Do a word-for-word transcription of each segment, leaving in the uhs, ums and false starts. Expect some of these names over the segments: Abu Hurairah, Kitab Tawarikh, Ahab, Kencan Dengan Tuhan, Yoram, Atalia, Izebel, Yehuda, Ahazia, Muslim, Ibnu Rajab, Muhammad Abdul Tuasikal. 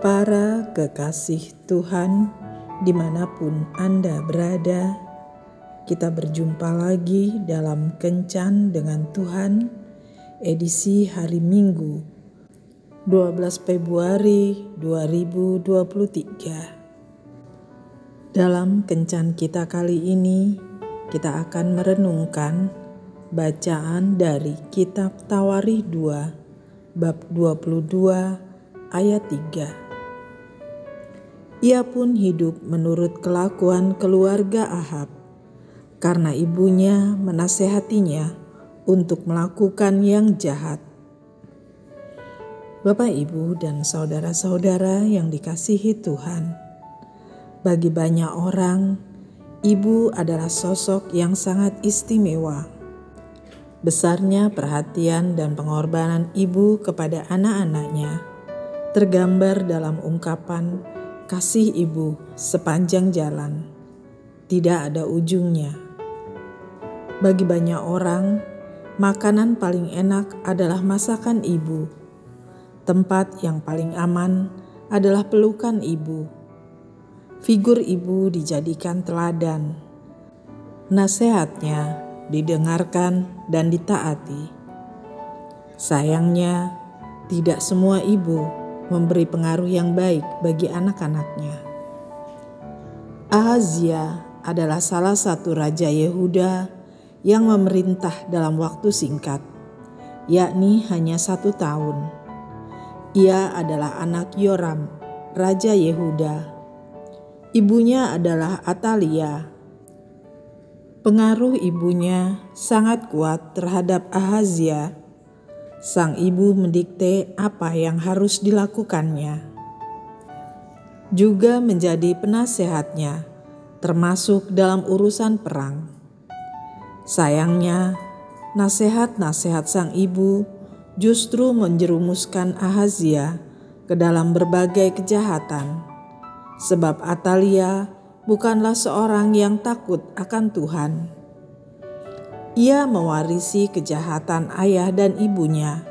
Para kekasih Tuhan, dimanapun Anda berada, kita berjumpa lagi dalam Kencan Dengan Tuhan, edisi hari Minggu, dua belas Februari dua ribu dua puluh tiga. Dalam Kencan kita kali ini, kita akan merenungkan bacaan dari Kitab Tawarikh dua, bab dua puluh dua, ayat tiga. Ia pun hidup menurut kelakuan keluarga Ahab, karena ibunya menasehatinya untuk melakukan yang jahat. Bapak, Ibu, dan saudara-saudara yang dikasihi Tuhan, bagi banyak orang, ibu adalah sosok yang sangat istimewa. Besarnya perhatian dan pengorbanan ibu kepada anak-anaknya tergambar dalam ungkapan kasih ibu sepanjang jalan, tidak ada ujungnya. Bagi banyak orang, makanan paling enak adalah masakan ibu. Tempat yang paling aman adalah pelukan ibu. Figur ibu dijadikan teladan. Nasihatnya didengarkan dan ditaati. Sayangnya, tidak semua ibu memberi pengaruh yang baik bagi anak-anaknya. Ahazia adalah salah satu raja Yehuda yang memerintah dalam waktu singkat, yakni hanya satu tahun. Ia adalah anak Yoram, raja Yehuda. Ibunya adalah Atalia. Pengaruh ibunya sangat kuat terhadap Ahazia. Sang ibu mendikte apa yang harus dilakukannya. Juga menjadi penasehatnya, termasuk dalam urusan perang. Sayangnya, nasihat-nasihat sang ibu justru menjerumuskan Ahazia ke dalam berbagai kejahatan. Sebab Atalia bukanlah seorang yang takut akan Tuhan. Ia mewarisi kejahatan ayah dan ibunya,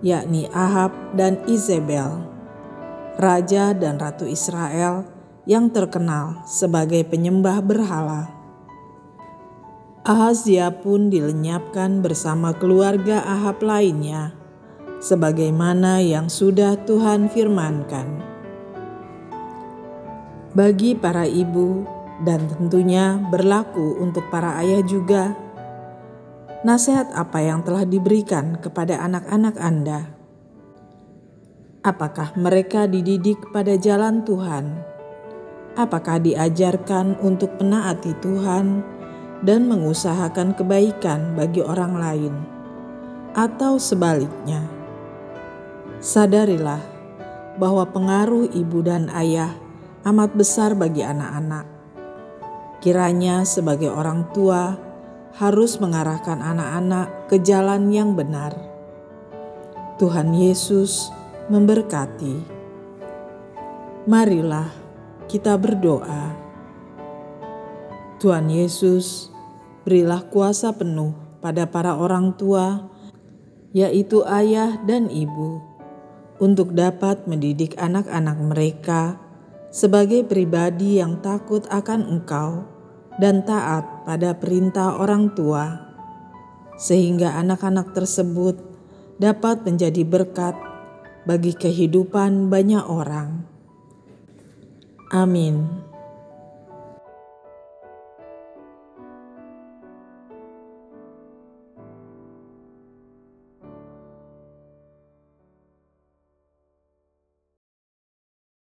yakni Ahab dan Izebel, raja dan ratu Israel yang terkenal sebagai penyembah berhala. Ahazia pun dilenyapkan bersama keluarga Ahab lainnya, sebagaimana yang sudah Tuhan firmankan. Bagi para ibu, dan tentunya berlaku untuk para ayah juga, nasihat apa yang telah diberikan kepada anak-anak Anda? Apakah mereka dididik pada jalan Tuhan? Apakah diajarkan untuk menaati Tuhan dan mengusahakan kebaikan bagi orang lain? Atau sebaliknya? Sadarilah bahwa pengaruh ibu dan ayah amat besar bagi anak-anak. Kiranya sebagai orang tua, harus mengarahkan anak-anak ke jalan yang benar. Tuhan Yesus memberkati. Marilah kita berdoa. Tuhan Yesus, berilah kuasa penuh pada para orang tua, yaitu ayah dan ibu, untuk dapat mendidik anak-anak mereka sebagai pribadi yang takut akan Engkau dan taat pada perintah orang tua, sehingga anak-anak tersebut dapat menjadi berkat bagi kehidupan banyak orang. Amin.